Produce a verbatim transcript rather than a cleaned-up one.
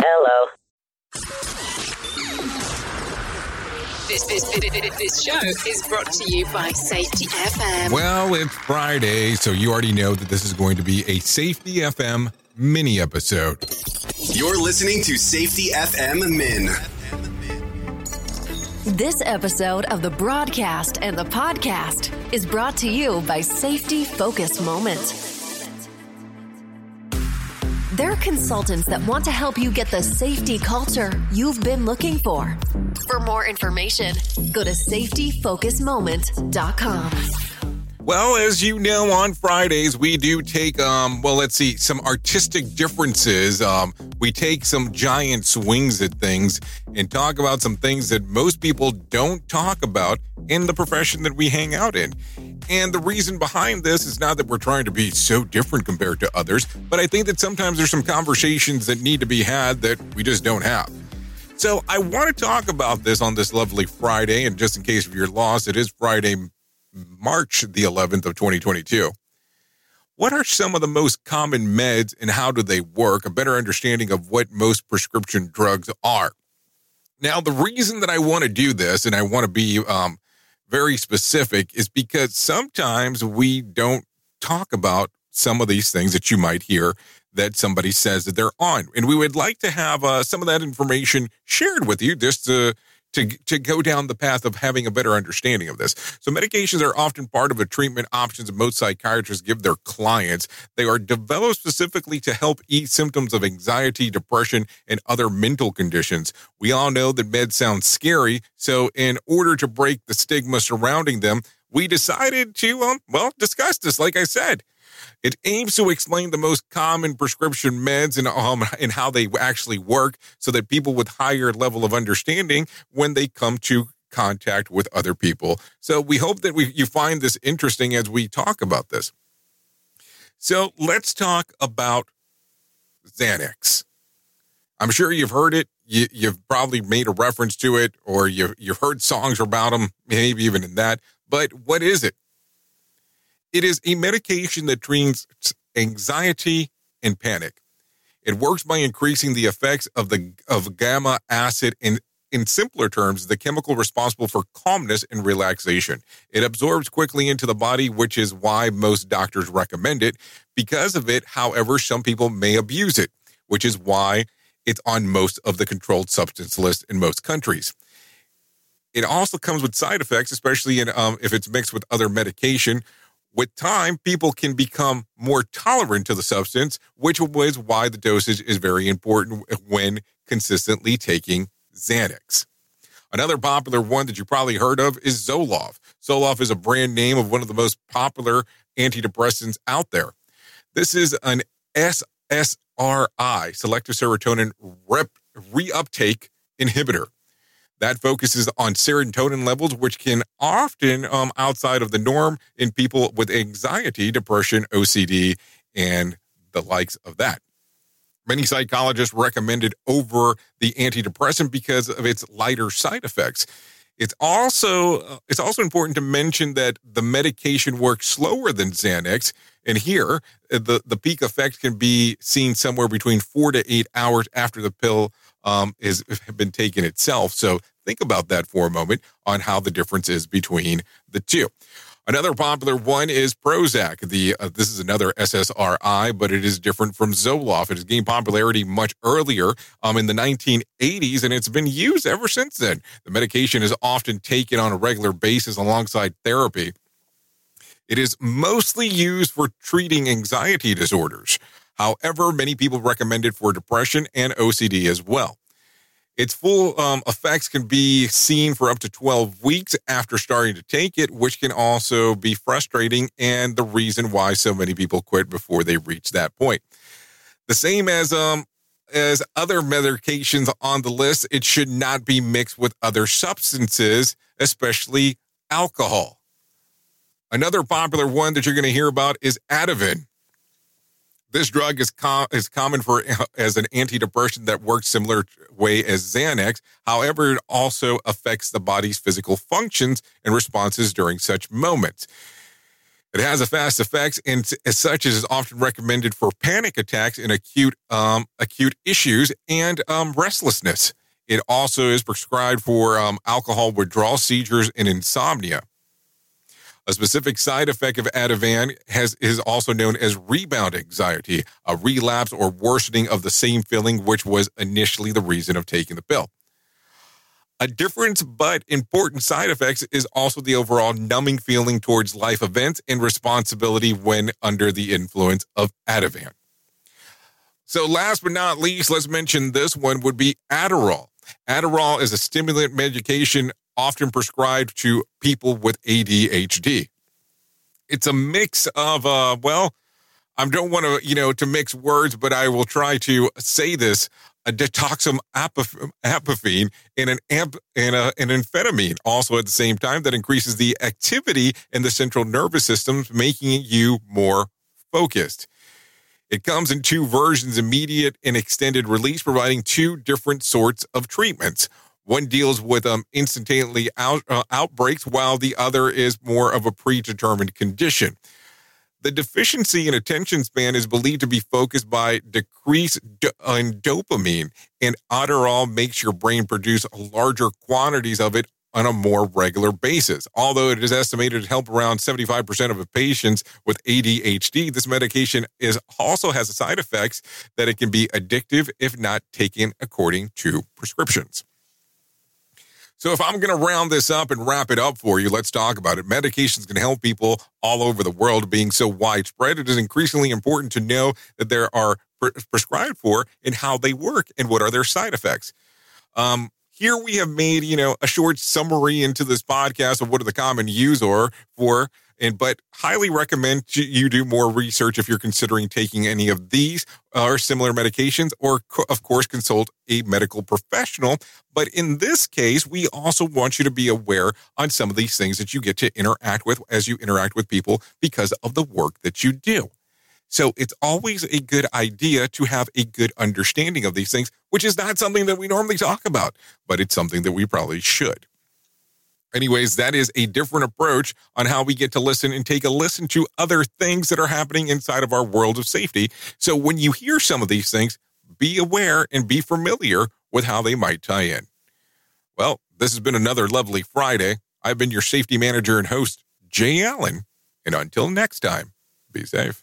Hello. This, this, this, this show is brought to you by Safety F M. Well, it's Friday, so you already know that this is going to be a Safety F M mini episode. You're listening to Safety F M Min. This episode of the broadcast and the podcast is brought to you by Safety Focus Moments. They're consultants that want to help you get the safety culture you've been looking for. For more information, go to safety focus moment dot com. Well, as you know, on Fridays, we do take, um, well, let's see, some artistic differences. Um, we take some giant swings at things and talk about some things that most people don't talk about in the profession that we hang out in. And the reason behind this is not that we're trying to be so different compared to others, but I think that sometimes there's some conversations that need to be had that we just don't have. So I want to talk about this on this lovely Friday, and just in case if you're lost, it is Friday, March the eleventh of twenty twenty-two. What are some of the most common meds and how do they work? A better understanding of what most prescription drugs are. Now, the reason that I want to do this, and I want to be... um, very specific, is because sometimes we don't talk about some of these things that you might hear that somebody says that they're on. And we would like to have uh, some of that information shared with you just to, to, to go down the path of having a better understanding of this. So medications are often part of the treatment options that most psychiatrists give their clients. They are developed specifically to help ease symptoms of anxiety, depression, and other mental conditions. We all know that meds sound scary, so in order to break the stigma surrounding them, we decided to, um, well, discuss this, like I said. It aims to explain the most common prescription meds and, um, and how they actually work so that people with higher level of understanding when they come to contact with other people. So we hope that we, you find this interesting as we talk about this. So let's talk about Xanax. I'm sure you've heard it. You, you've probably made a reference to it, or you've, you've heard songs about them, maybe even in that. But what is it? It is a medication that treats anxiety and panic. It works by increasing the effects of the of gamma acid and, in simpler terms, the chemical responsible for calmness and relaxation. It absorbs quickly into the body, which is why most doctors recommend it. Because of it, however, some people may abuse it, which is why it's on most of the controlled substance list in most countries. It also comes with side effects, especially in, um, if it's mixed with other medication. With time, people can become more tolerant to the substance, which is why the dosage is very important when consistently taking Xanax. Another popular one that you probably heard of is Zoloft. Zoloft is a brand name of one of the most popular antidepressants out there. This is an S S R I, selective serotonin rep- reuptake inhibitor. That focuses on serotonin levels, which can often um outside of the norm in people with anxiety, depression, O C D, and the likes of that. Many psychologists recommend it over the antidepressant because of its lighter side effects. It's also it's also important to mention that the medication works slower than Xanax, and here the, the peak effect can be seen somewhere between four to eight hours after the pill um, is been taken itself. So think about that for a moment on how the difference is between the two. Another popular one is Prozac. The uh, this is another S S R I, but it is different from Zoloft. It has gained popularity much earlier um, in the nineteen eighties, and it's been used ever since then. The medication is often taken on a regular basis alongside therapy. It is mostly used for treating anxiety disorders. However, many people recommend it for depression and O C D as well. Its full um, effects can be seen for up to twelve weeks after starting to take it, which can also be frustrating and the reason why so many people quit before they reach that point. The same as um, as other medications on the list, it should not be mixed with other substances, especially alcohol. Another popular one that you're going to hear about is Ativan. This drug is com- is common for as an antidepressant that works similar way as Xanax. However, it also affects the body's physical functions and responses during such moments. It has a fast effects, and as such, it is often recommended for panic attacks and acute um, acute issues and um, restlessness. It also is prescribed for um, alcohol withdrawal, seizures, and insomnia. A specific side effect of Ativan has, is also known as rebound anxiety, a relapse or worsening of the same feeling, which was initially the reason of taking the pill. A different but important side effect is also the overall numbing feeling towards life events and responsibility when under the influence of Ativan. So last but not least, let's mention this one would be Adderall. Adderall is a stimulant medication often prescribed to people with A D H D. It's a mix of, uh, well, I don't want to, you know, to mix words, but I will try to say this, a detoxum apaphine and an, amp, and a, an amphetamine also at the same time that increases the activity in the central nervous system, making you more focused. It comes in two versions, immediate and extended release, providing two different sorts of treatments. One deals with um, instantaneously out, uh, outbreaks, while the other is more of a predetermined condition. The deficiency in attention span is believed to be focused by decrease do- in dopamine, and Adderall makes your brain produce larger quantities of it on a more regular basis. Although it is estimated to help around seventy-five percent of patients with A D H D, this medication is also has side effects that it can be addictive if not taken according to prescriptions. So if I'm going to round this up and wrap it up for you, let's talk about it. Medications can help people all over the world. Being so widespread, it is increasingly important to know that there are pre- prescribed for and how they work and what are their side effects. Um, here we have made, you know, a short summary into this podcast of what are the common use or for, and but highly recommend you do more research if you're considering taking any of these or similar medications, or of course consult a medical professional. But in this case, we also want you to be aware on some of these things that you get to interact with as you interact with people because of the work that you do. So it's always a good idea to have a good understanding of these things, which is not something that we normally talk about, but it's something that we probably should. Anyways, that is a different approach on how we get to listen and take a listen to other things that are happening inside of our world of safety. So when you hear some of these things, be aware and be familiar with how they might tie in. Well, this has been another lovely Friday. I've been your safety manager and host, Jay Allen. And until next time, be safe.